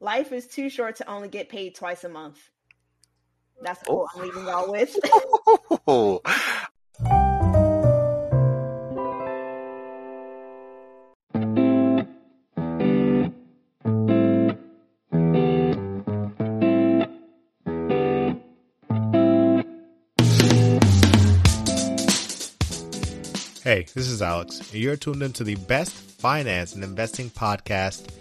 Life is too short to only get paid twice a month. That's what I'm leaving y'all with. Hey, this is Alex, and you're tuned into the best finance and investing podcast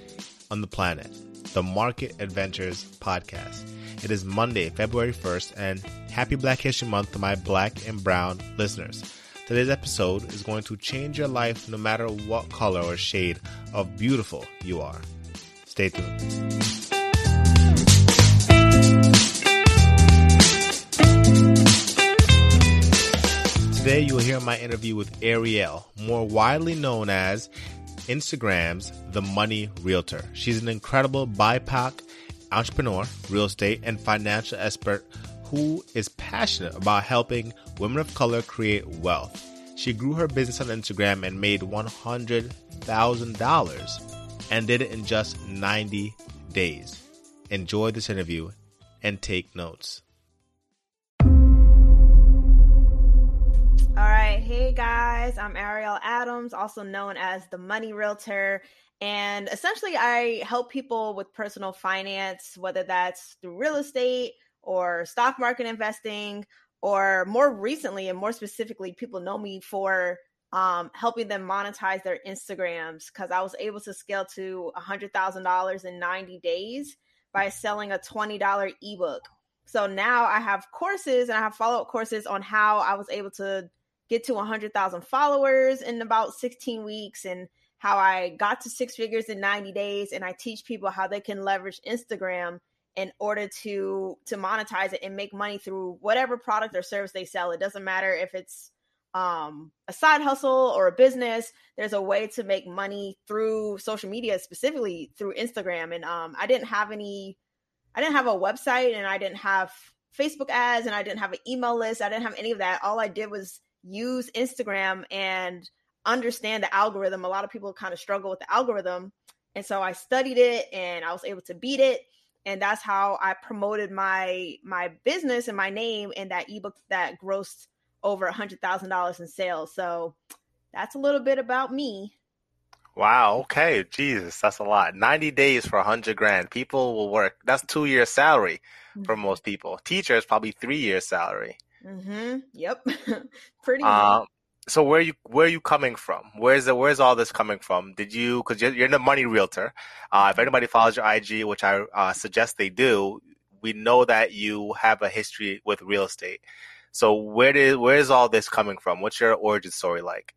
on the planet, the Market Adventures Podcast. It is Monday, February 1st, and happy Black History Month to my black and brown listeners. Today's episode is going to change your life no matter what color or shade of beautiful you are. Stay tuned. Today you will hear my interview with Arielle, more widely known as Instagram's The Money Realtor. She's an incredible BIPOC entrepreneur, real estate, and financial expert who is passionate about helping women of color create wealth. She grew her business on Instagram and made $100,000 and did it in just 90 days. Enjoy this interview and take notes. All right. Hey, guys. I'm Arielle Adams, also known as The Money Realtor. And essentially, I help people with personal finance, whether that's through real estate or stock market investing, or more recently and more specifically, people know me for helping them monetize their Instagrams, because I was able to scale to $100,000 in 90 days by selling a $20 ebook. So now I have courses and I have follow-up courses on how I was able to get to 100,000 followers in about 16 weeks and how I got to six figures in 90 days, and I teach people how they can leverage Instagram in order to monetize it and make money through whatever product or service they sell. It doesn't matter if it's a side hustle or a business. There's a way to make money through social media, specifically through Instagram. And I didn't have a website, and I didn't have Facebook ads, and I didn't have an email list. I didn't have any of that. All I did was use Instagram and understand the algorithm. A lot of people kind of struggle with the algorithm. And so I studied it and I was able to beat it. And that's how I promoted my business and my name in that ebook that grossed over $100,000 in sales. So that's a little bit about me. Wow. Okay. Jesus, that's a lot. 90 days for $100,000. People will work. That's 2 years salary for most people. Teachers, probably 3 years salary. Mm-hmm. Yep. Pretty much. So where are you coming from? Where's all this coming from? Because you're the Money Realtor. If anybody follows your IG, which I suggest they do, we know that you have a history with real estate. So where's all this coming from? What's your origin story like?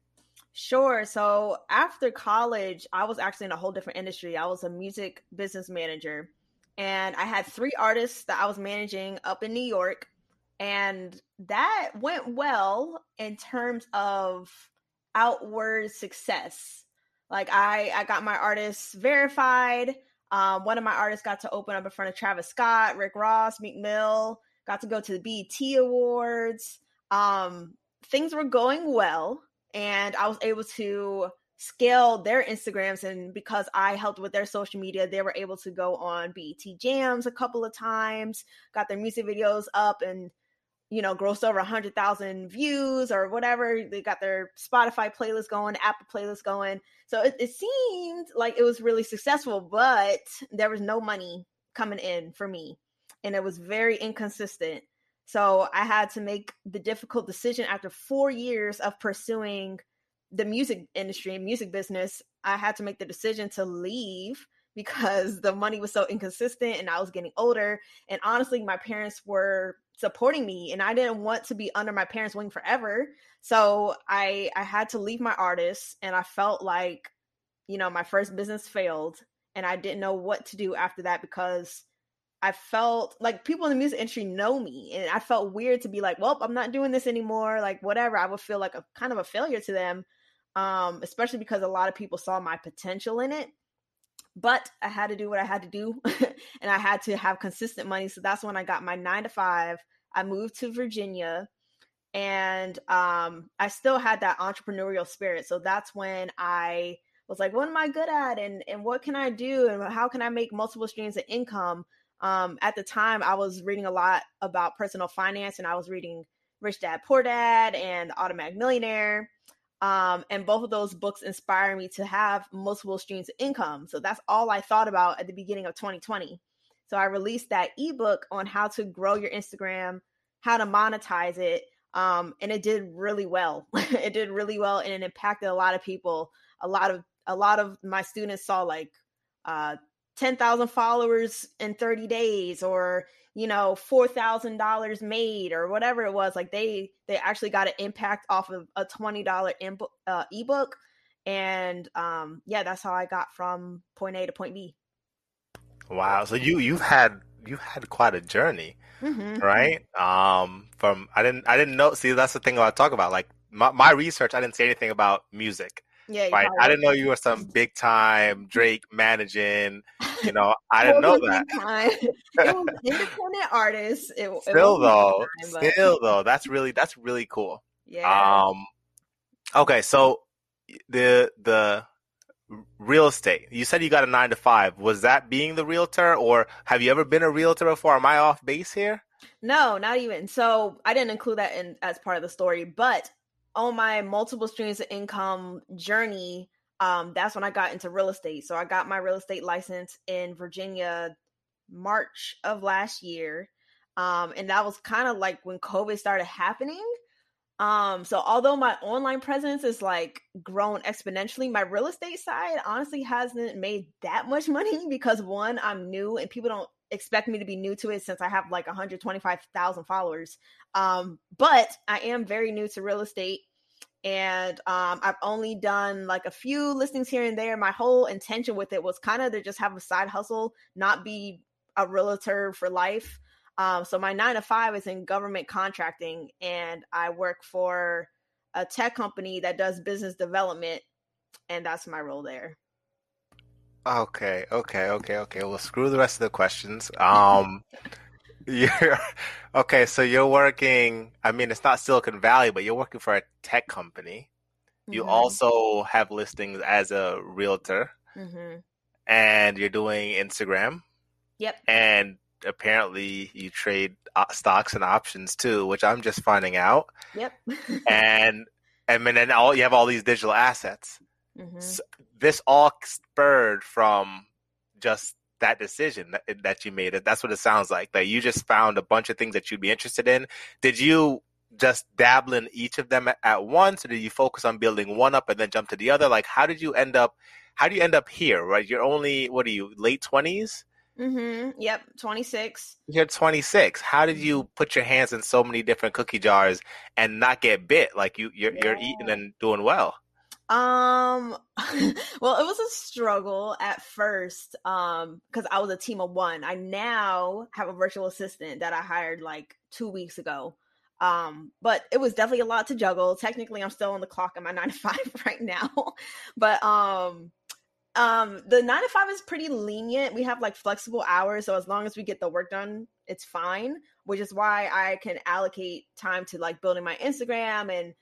Sure. So after college, I was actually in a whole different industry. I was a music business manager, and I had three artists that I was managing up in New York. And that went well in terms of outward success. Like I got my artists verified. One of my artists got to open up in front of Travis Scott, Rick Ross, Meek Mill, got to go to the BET Awards. Things were going well, and I was able to scale their Instagrams. And because I helped with their social media, they were able to go on BET Jams a couple of times, got their music videos up, and grossed over 100,000 views or whatever. They got their Spotify playlist going, Apple playlist going. So it seemed like it was really successful, but there was no money coming in for me. And it was very inconsistent. So I had to make the difficult decision after 4 years of pursuing the music industry and music business. I had to make the decision to leave because the money was so inconsistent and I was getting older. And honestly, my parents were supporting me and I didn't want to be under my parents' wing forever. So I had to leave my artists, and I felt like, my first business failed, and I didn't know what to do after that because I felt like people in the music industry know me, and I felt weird to be like, well, I'm not doing this anymore. Like, whatever. I would feel like a kind of a failure to them. Especially because a lot of people saw my potential in it, but I had to do what I had to do and I had to have consistent money. So that's when I got my 9-to-5. I moved to Virginia, and I still had that entrepreneurial spirit. So that's when I was like, what am I good at? And what can I do? And how can I make multiple streams of income? At the time, I was reading a lot about personal finance, and I was reading Rich Dad, Poor Dad, and The Automatic Millionaire. And both of those books inspire me to have multiple streams of income. So that's all I thought about at the beginning of 2020. So I released that ebook on how to grow your Instagram, how to monetize it. And it did really well. It did really well. And it impacted a lot of people. A lot of my students saw like, 10,000 followers in 30 days, or, you know, $4,000 made, or whatever it was. Like they actually got an impact off of a $20 ebook. And, yeah, that's how I got from point A to point B. Wow. So you've had quite a journey, mm-hmm. right? I didn't know. See, that's the thing I talk about. Like my research, I didn't say anything about music. Yeah, right. I didn't know you were some big time Drake managing. You know, I didn't know that. It was independent artists. Still though, that's really cool. Yeah. Okay, so the real estate. You said you got a 9-to-5. Was that being the realtor, or have you ever been a realtor before? Am I off base here? No, not even. So I didn't include that in as part of the story, but on my multiple streams of income journey, that's when I got into real estate. So I got my real estate license in Virginia, March of last year. And that was kind of like when COVID started happening. So although my online presence is like grown exponentially, my real estate side honestly hasn't made that much money because one, I'm new and people don't expect me to be new to it since I have like 125,000 followers. But I am very new to real estate, and I've only done like a few listings here and there. My whole intention with it was kind of to just have a side hustle, not be a realtor for life. So my 9-to-5 is in government contracting, and I work for a tech company that does business development, and that's my role there. Okay. Well, screw the rest of the questions. Okay, so you're working, I mean, it's not Silicon Valley, but you're working for a tech company. Mm-hmm. You also have listings as a realtor, mm-hmm. and you're doing Instagram. Yep. And apparently you trade stocks and options too, which I'm just finding out. Yep. and then you have all these digital assets. Mm-hmm. So this all spurred from just that decision that you made. That's what it sounds like, that you just found a bunch of things that you'd be interested in. Did you just dabble in each of them at once, or did you focus on building one up and then jump to the other? Like, how do you end up here, right? You're only, what are you, late 20s? Mm-hmm. Yep. 26. You're 26. How did you put your hands in so many different cookie jars and not get bit? Like you're eating and doing well. Well, it was a struggle at first, because I was a team of one. I now have a virtual assistant that I hired like 2 weeks ago. But it was definitely a lot to juggle. Technically, I'm still on the clock in my 9-to-5 right now, but, the 9-to-5 is pretty lenient. We have like flexible hours. So as long as we get the work done, it's fine, which is why I can allocate time to like building my Instagram and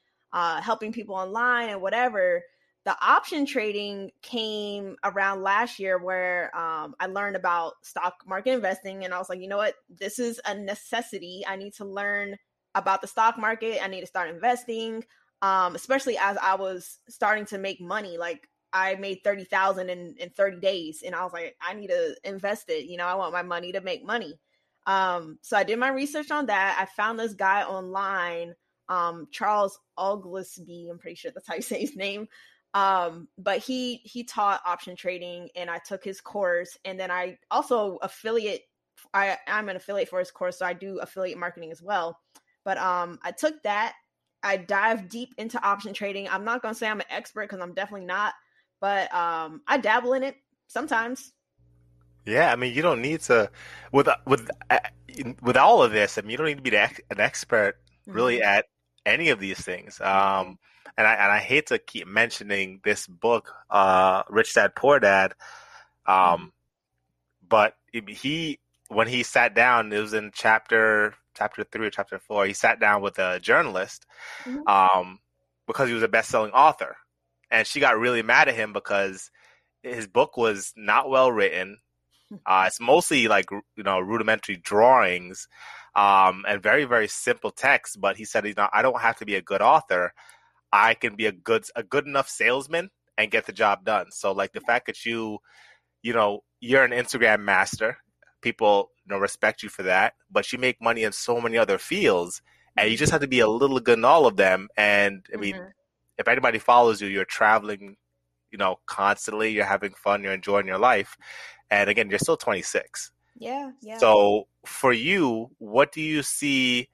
helping people online and whatever. The option trading came around last year where I learned about stock market investing, and I was like, you know what? This is a necessity. I need to learn about the stock market. I need to start investing, especially as I was starting to make money. Like I made $30,000 in 30 days, and I was like, I need to invest it. You know, I want my money to make money. So I did my research on that. I found this guy online, Charles Oglesby, I'm pretty sure that's how you say his name. But he taught option trading, and I took his course, and then I also I'm an affiliate for his course. So I do affiliate marketing as well. But, I took that, I dive deep into option trading. I'm not going to say I'm an expert, cause I'm definitely not, but, I dabble in it sometimes. Yeah, I mean, you don't need to with all of this. I mean, you don't need to be an expert really at any of these things. And I hate to keep mentioning this book, Rich Dad Poor Dad, but when he sat down, it was in chapter 3 or chapter 4. He sat down with a journalist because he was a best-selling author, and she got really mad at him because his book was not well written. It's mostly rudimentary drawings and very, very simple text. But he said, I don't have to be a good author. I can be a good enough salesman and get the job done. So the fact that you're an Instagram master, people respect you for that, but you make money in so many other fields, and you just have to be a little good in all of them. And I mean, if anybody follows you, you're traveling, constantly, you're having fun, you're enjoying your life. And again, you're still 26. Yeah. So for you, what do you see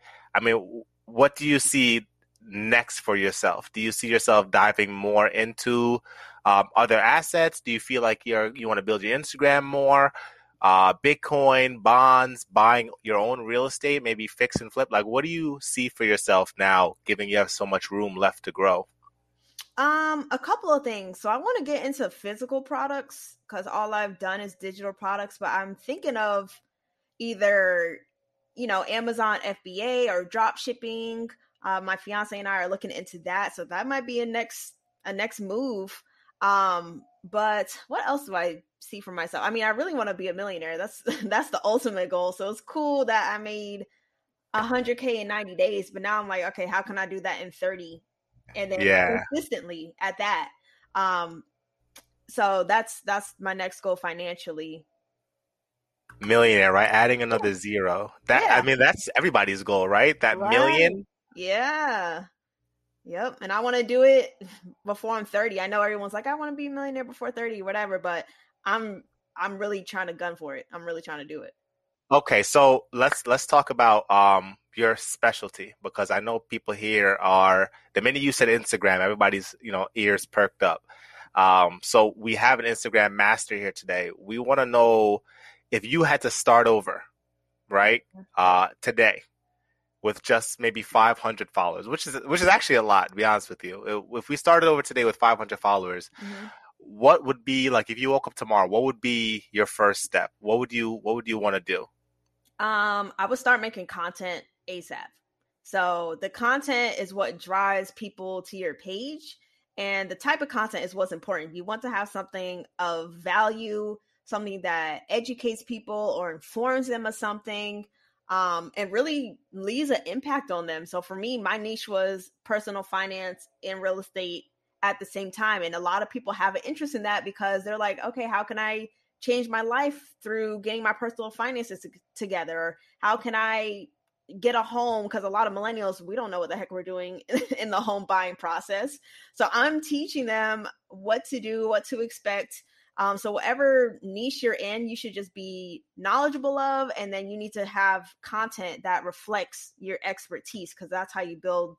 next for yourself? Do you see yourself diving more into other assets? Do you feel like you want to build your Instagram more? Bitcoin, bonds, buying your own real estate, maybe fix and flip. What do you see for yourself now, given you have so much room left to grow? A couple of things. So I want to get into physical products because all I've done is digital products, but I'm thinking of either, Amazon FBA or drop shipping. My fiance and I are looking into that. So that might be a next move. But what else do I see for myself? I mean, I really want to be a millionaire. That's the ultimate goal. So it's cool that I made 100K in 90 days, but now I'm like, okay, how can I do that in 30? And then consistently at that. So that's my next goal financially. Millionaire, right? Adding another zero. That's everybody's goal, right? That million. Yeah. Yep. And I want to do it before I'm 30. I know everyone's like, I want to be a millionaire before 30, whatever, but I'm really trying to gun for it. I'm really trying to do it. Okay. So let's talk about, your specialty, because I know people here the minute you said Instagram, everybody's, ears perked up. So we have an Instagram master here today. We want to know if you had to start over, right? Today with just maybe 500 followers, which is actually a lot, to be honest with you. If we started over today with 500 followers, what would be if you woke up tomorrow, what would be your first step? What would you want to do? I would start making content ASAP. So the content is what drives people to your page, and the type of content is what's important. You want to have something of value, something that educates people or informs them of something, and really leaves an impact on them. So for me, my niche was personal finance and real estate at the same time. And a lot of people have an interest in that because they're like, okay, how can I change my life through getting my personal finances together? Or how can I get a home? Because a lot of millennials, we don't know what the heck we're doing in the home buying process. So I'm teaching them what to do, what to expect. So whatever niche you're in, you should just be knowledgeable of, and then you need to have content that reflects your expertise, because that's how you build,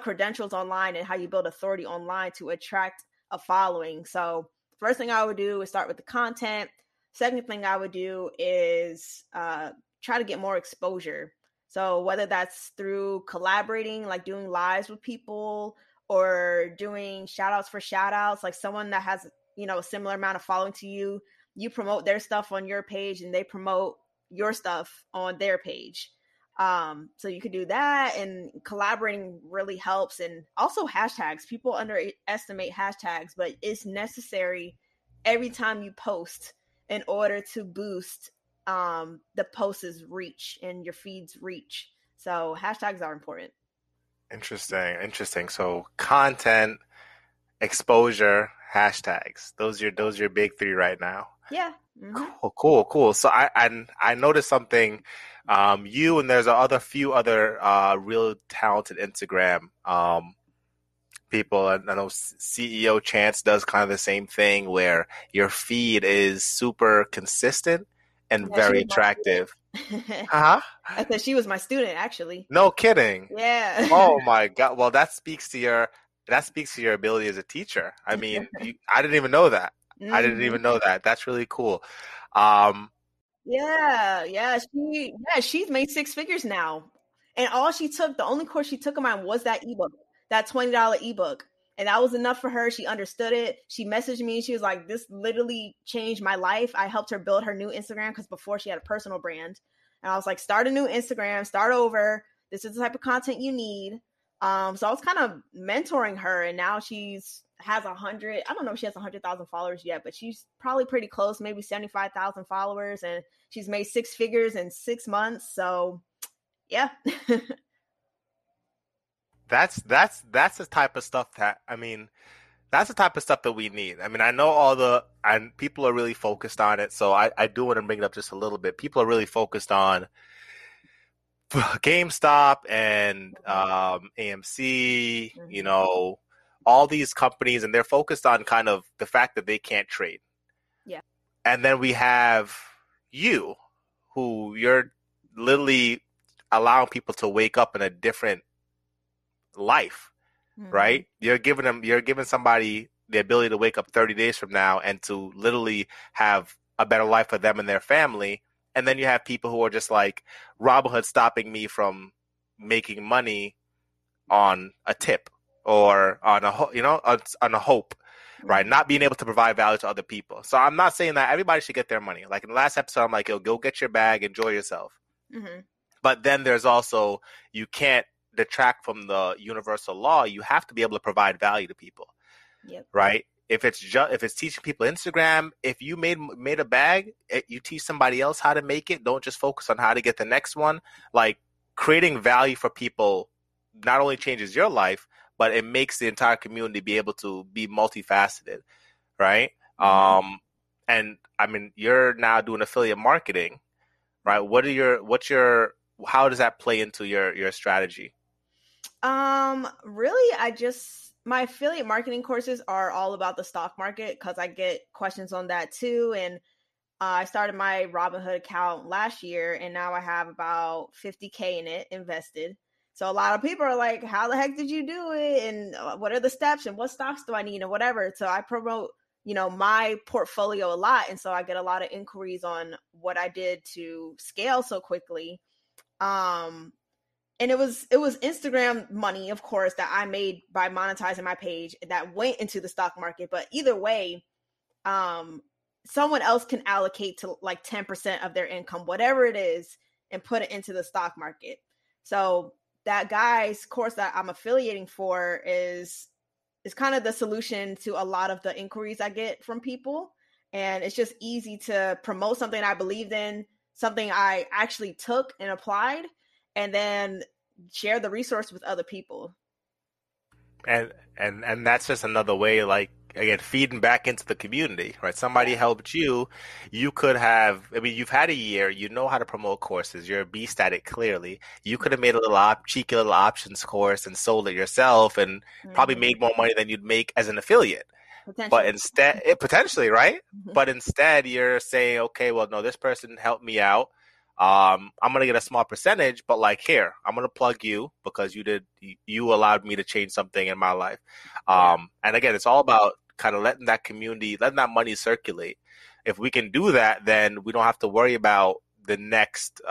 credentials online and how you build authority online to attract a following. So first thing I would do is start with the content. Second thing I would do is try to get more exposure. So whether that's through collaborating, doing lives with people, or doing shout outs, someone that has, a similar amount of following to you, you promote their stuff on your page and they promote your stuff on their page. So you could do that, and collaborating really helps. And also hashtags, people underestimate hashtags, but it's necessary every time you post in order to boost, the post's reach and your feed's reach. So hashtags are important. Interesting. So content, exposure, hashtags. Those are your big three right now. Yeah. Mm-hmm. Cool. So I noticed something. You and there's a few other real talented Instagram people. I know CEO Chance does kind of the same thing, where your feed is super consistent and very attractive. Huh? I said she was my student, actually. No kidding. Yeah. Oh my God. Well, that speaks to your ability as a teacher. I mean, I didn't even know that. That's really cool. She's made six figures now, and all she took, the only course she took of mine was that ebook, that $20 ebook, and that was enough for her. She understood it. She messaged me, and she was like, "This literally changed my life." I helped her build her new Instagram because before she had a personal brand, and I was like, "Start a new Instagram, start over. This is the type of content you need." So I was kind of mentoring her, and now she's has 100. I don't know if she has 100,000 followers yet, but she's probably pretty close, maybe 75,000 followers, and she's made six figures in 6 months. So, yeah. That's the type of stuff that, I mean, that's the type of stuff that we need. I mean, I know all the, and people are really focused on it. So I do want to bring it up just a little bit. People are really focused on GameStop and AMC, you know, all these companies, and they're focused on kind of the fact that they can't trade. Yeah. And then we have you, who you're literally allowing people to wake up in a different life, right? You're giving somebody the ability to wake up 30 days from now and to literally have a better life for them and their family. And then you have people who are just like, Robinhood stopping me from making money on a tip or on a, you know, on a hope, right? Not being able to provide value to other people. So I'm not saying that everybody should get their money. Like in the last episode, I'm like, yo, go get your bag, enjoy yourself. Mm-hmm. But then there's also, you can't detract from the universal law. You have to be able to provide value to people, right? If it's teaching people Instagram, if you made a bag, you teach somebody else how to make it. Don't just focus on how to get the next one. Like, creating value for people not only changes your life, but it makes the entire community be able to be multifaceted, right? And I mean, you're now doing affiliate marketing, right? How does that play into your strategy? Really, my affiliate marketing courses are all about the stock market because I get questions on that too. And I started my Robinhood account last year, and now I have about 50K in it invested. So a lot of people are like, how the heck did you do it? And what are the steps, and what stocks do I need, and whatever. So I promote, you know, my portfolio a lot. And so I get a lot of inquiries on what I did to scale so quickly. And it was Instagram money, of course, that I made by monetizing my page that went into the stock market. But either way, someone else can allocate to like 10% of their income, whatever it is, and put it into the stock market. So that guy's course that I'm affiliating for is kind of the solution to a lot of the inquiries I get from people. And it's just easy to promote something I believed in, something I actually took and applied, and then share the resource with other people. And that's just another way, like, again, feeding back into the community, right? Somebody helped you. You could have, I mean, you've had a year, you know how to promote courses. You're a beast at it, clearly. You could have made a little cheeky little options course and sold it yourself, and probably made more money than you'd make as an affiliate. But instead, potentially, right? But instead, you're saying, okay, well, no, this person helped me out. I'm going to get a small percentage, but like, here, I'm going to plug you because you allowed me to change something in my life. And again, it's all about kind of letting that community, letting that money circulate. If we can do that, then we don't have to worry about the next, we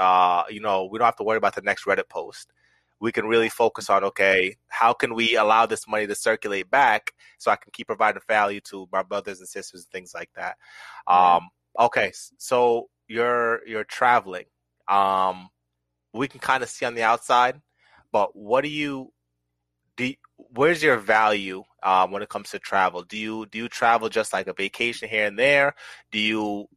don't have to worry about the next Reddit post. We can really focus on, okay, how can we allow this money to circulate back so I can keep providing value to my brothers and sisters and things like that. Okay. So you're traveling. We can kind of see on the outside, but what where's your value when it comes to travel? Do you travel just like a vacation here and there? Do you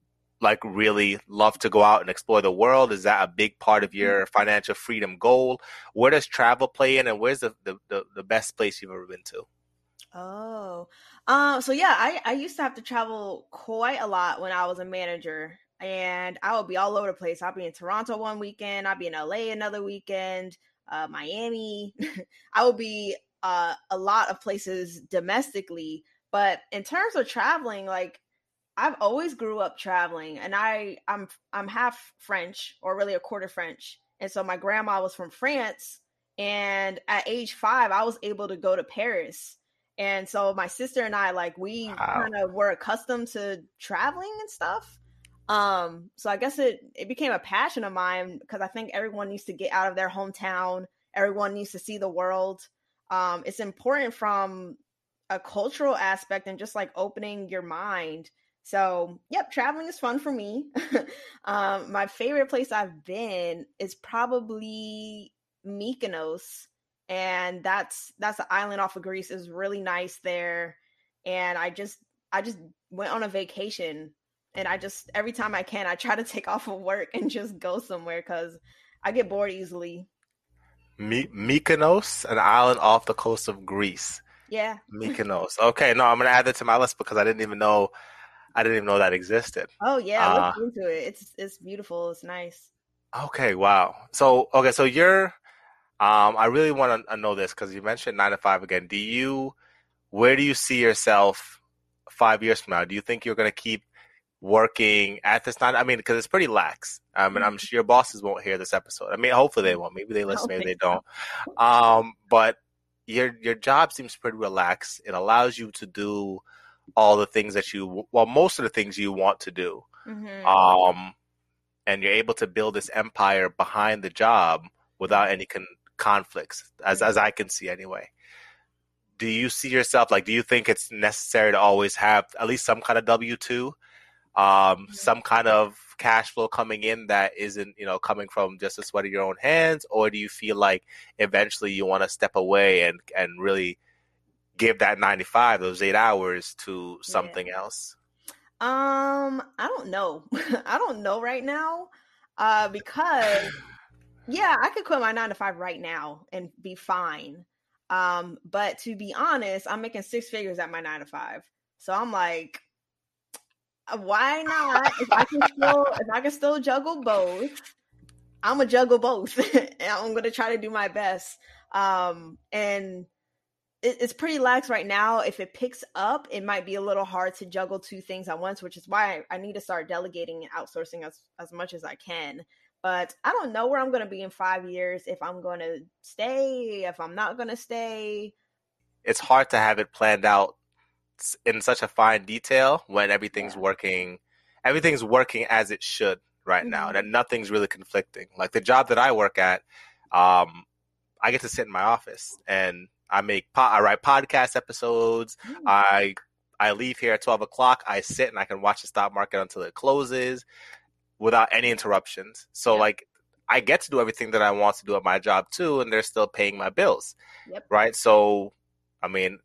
like really love to go out and explore the world? Is that a big part of your financial freedom goal? Where does travel play in, and where's the best place you've ever been to? I used to have to travel quite a lot when I was a manager. And I would be all over the place. I'll be in Toronto one weekend. I'll be in LA another weekend, Miami. I would be a lot of places domestically. But in terms of traveling, like, I've always grew up traveling. And I'm half French, or really a quarter French. And so my grandma was from France. And at age 5, I was able to go to Paris. And so my sister and I, like, we kind of were accustomed to traveling and stuff. So I guess it became a passion of mine because I think everyone needs to get out of their hometown. Everyone needs to see the world. It's important from a cultural aspect and just like opening your mind. So, yep, traveling is fun for me. My favorite place I've been is probably Mykonos, and that's an island off of Greece. It's really nice there, and I just went on a vacation, and every time I can, I try to take off of work and just go somewhere because I get bored easily. Mykonos, an island off the coast of Greece. Yeah. Mykonos. Okay, no, I'm gonna add that to my list because I didn't even know that existed. Oh yeah, I looked into it. It's beautiful. It's nice. Okay, wow. So you're, I really want to know this because you mentioned 9 to 5 again. Where do you see yourself 5 years from now? Do you think you're going to keep working at this time? I mean, because it's pretty lax. I mean, I'm sure your bosses won't hear this episode. I mean, hopefully they won't. Maybe they listen. Maybe they don't. But your job seems pretty relaxed. It allows you to do all the things that most of the things you want to do. Mm-hmm. And you're able to build this empire behind the job without any conflicts as I can see anyway. Do you see yourself, do you think it's necessary to always have at least some kind of W-2, mm-hmm. some kind of cash flow coming in that isn't, coming from just the sweat of your own hands? Or do you feel like eventually you want to step away and really give that 95, those 8 hours to something else? I don't know. I don't know right now, because I could quit my 9 to 5 right now and be fine. But to be honest, I'm making 6 figures at my 9 to 5. So I'm like, why not? If I can still juggle both, I'm gonna juggle both and I'm going to try to do my best. And it's pretty lax right now. If it picks up, it might be a little hard to juggle 2 things at once, which is why I need to start delegating and outsourcing as much as I can. But I don't know where I'm going to be in 5 years, if I'm going to stay, if I'm not going to stay. It's hard to have it planned out in such a fine detail when everything's working. Everything's working as it should right now, that nothing's really conflicting. Like the job that I work at, I get to sit in my office and I write podcast episodes. I leave here at 12 o'clock. I sit and I can watch the stock market until it closes without any interruptions. So I get to do everything that I want to do at my job too, and they're still paying my bills, right? So, I mean,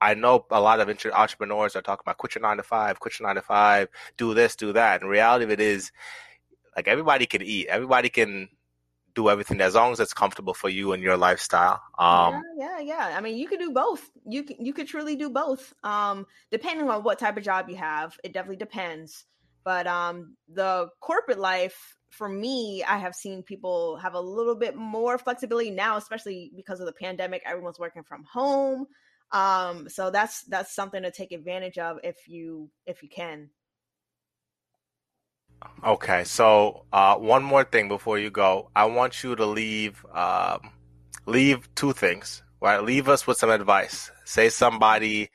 I know a lot of entrepreneurs are talking about quit your 9 to 5, do this, do that. And the reality of it is, everybody can eat. Everybody can do everything as long as it's comfortable for you and your lifestyle. I mean, you could do both. You could truly do both. Depending on what type of job you have, it definitely depends. But the corporate life, for me, I have seen people have a little bit more flexibility now, especially because of the pandemic. Everyone's working from home, so that's something to take advantage of if you can. Okay, so one more thing before you go. I want you to leave 2 things, right? Leave us with some advice. Say somebody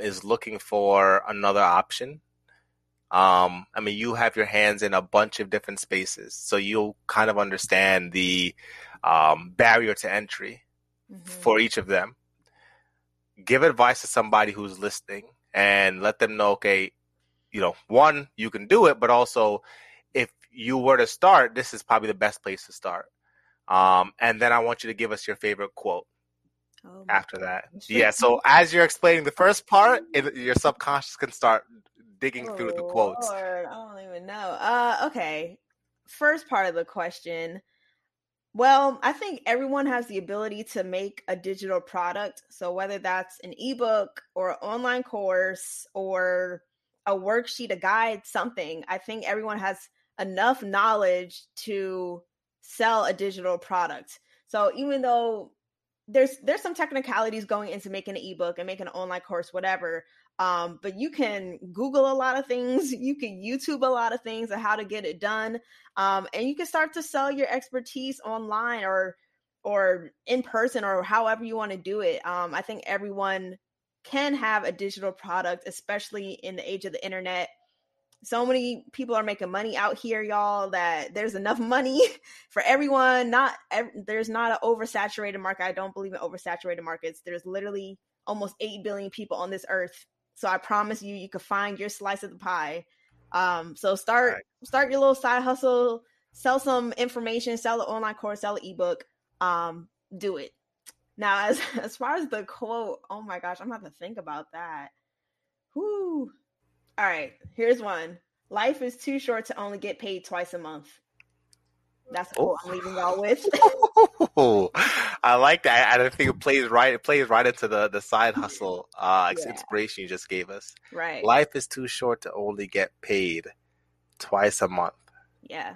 is looking for another option. I mean, you have your hands in a bunch of different spaces, so you'll kind of understand the barrier to entry for each of them. Give advice to somebody who's listening and let them know, okay, one, you can do it, but also if you were to start, this is probably the best place to start. And then I want you to give us your favorite quote after that. Yeah. So as you're explaining the first part, your subconscious can start digging through the quotes. Lord, I don't even know. Okay. First part of the question. Well, I think everyone has the ability to make a digital product. So whether that's an ebook or an online course or a worksheet, a guide, something. I think everyone has enough knowledge to sell a digital product. So even though there's some technicalities going into making an ebook and making an online course, whatever, but you can Google a lot of things. You can YouTube a lot of things on how to get it done. And you can start to sell your expertise online or in person or however you want to do it. I think everyone can have a digital product, especially in the age of the internet. So many people are making money out here, y'all, that there's enough money for everyone. There's not an oversaturated market. I don't believe in oversaturated markets. There's literally almost 8 billion people on this earth. So I promise you, you can find your slice of the pie. So start your little side hustle, sell some information, sell an online course, sell an ebook, do it. Now, as far as the quote, oh my gosh, I'm about to think about that. Whoo. All right, here's one. Life is too short to only get paid twice a month. That's a quote I'm leaving y'all with. Oh, I like that. I think it plays right into the side hustle inspiration you just gave us. Right. Life is too short to only get paid twice a month. Yeah.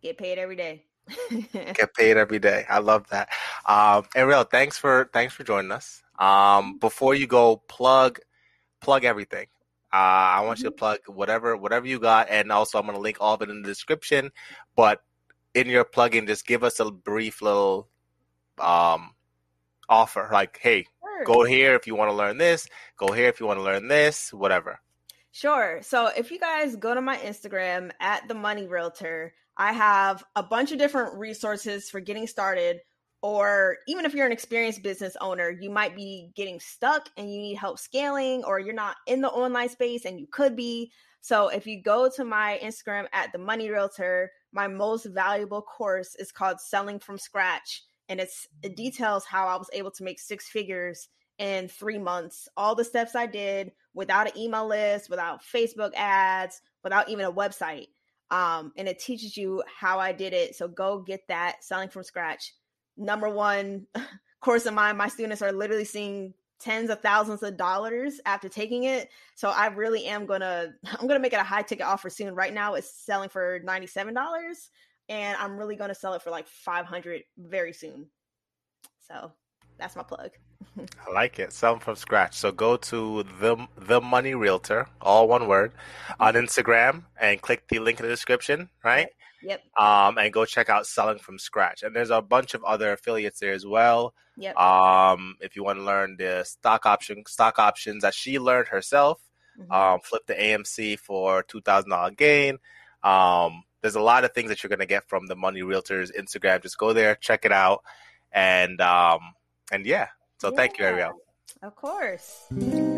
Get paid every day. Get paid every day. I love that. Arielle, thanks for joining us. Before you go, plug everything. I want you to plug whatever you got, and also I'm going to link all of it in the description. But in your plug-in, just give us a brief little offer, like, hey, sure. Go here if you want to learn this. Go here if you want to learn this. Whatever. Sure. So if you guys go to my Instagram at The Money Realtor, I have a bunch of different resources for getting started, or even if you're an experienced business owner, you might be getting stuck and you need help scaling, or you're not in the online space and you could be. So if you go to my Instagram at The Money Realtor, my most valuable course is called Selling from Scratch. And it details how I was able to make 6 figures in 3 months. All the steps I did without an email list, without Facebook ads, without even a website. And it teaches you how I did it. So go get that, Selling from Scratch. Number one course of mine. My students are literally seeing tens of thousands of dollars after taking it. So I really am I'm going to make it a high ticket offer soon. Right now it's selling for $97, and I'm really going to sell it for like $500 very soon. So that's my plug. I like it. Selling from Scratch. So go to the Money Realtor, all one word, on Instagram, and click the link in the description, right? Yep. And go check out Selling from Scratch. And there's a bunch of other affiliates there as well. Yep. If you want to learn the stock options that she learned herself, flip the AMC for $2,000 gain. There's a lot of things that you're going to get from the Money Realtor's Instagram. Just go there, check it out. And yeah. So thank you, Arielle. Of course. Yeah.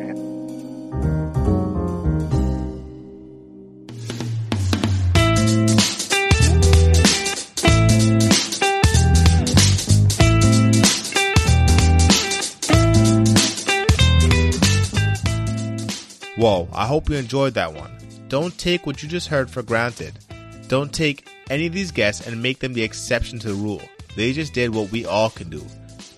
Whoa, I hope you enjoyed that one. Don't take what you just heard for granted. Don't take any of these guests and make them the exception to the rule. They just did what we all can do.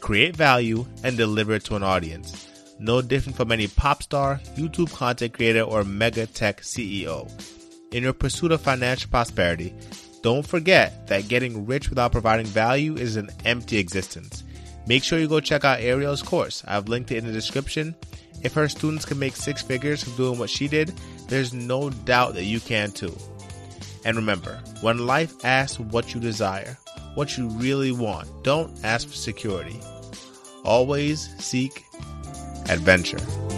Create value and deliver it to an audience. No different from any pop star, YouTube content creator, or mega tech CEO. In your pursuit of financial prosperity, don't forget that getting rich without providing value is an empty existence. Make sure you go check out Arielle's course. I've linked it in the description. If her students can make 6 figures from doing what she did, there's no doubt that you can too. And remember, when life asks what you desire, what you really want, don't ask for security. Always seek adventure.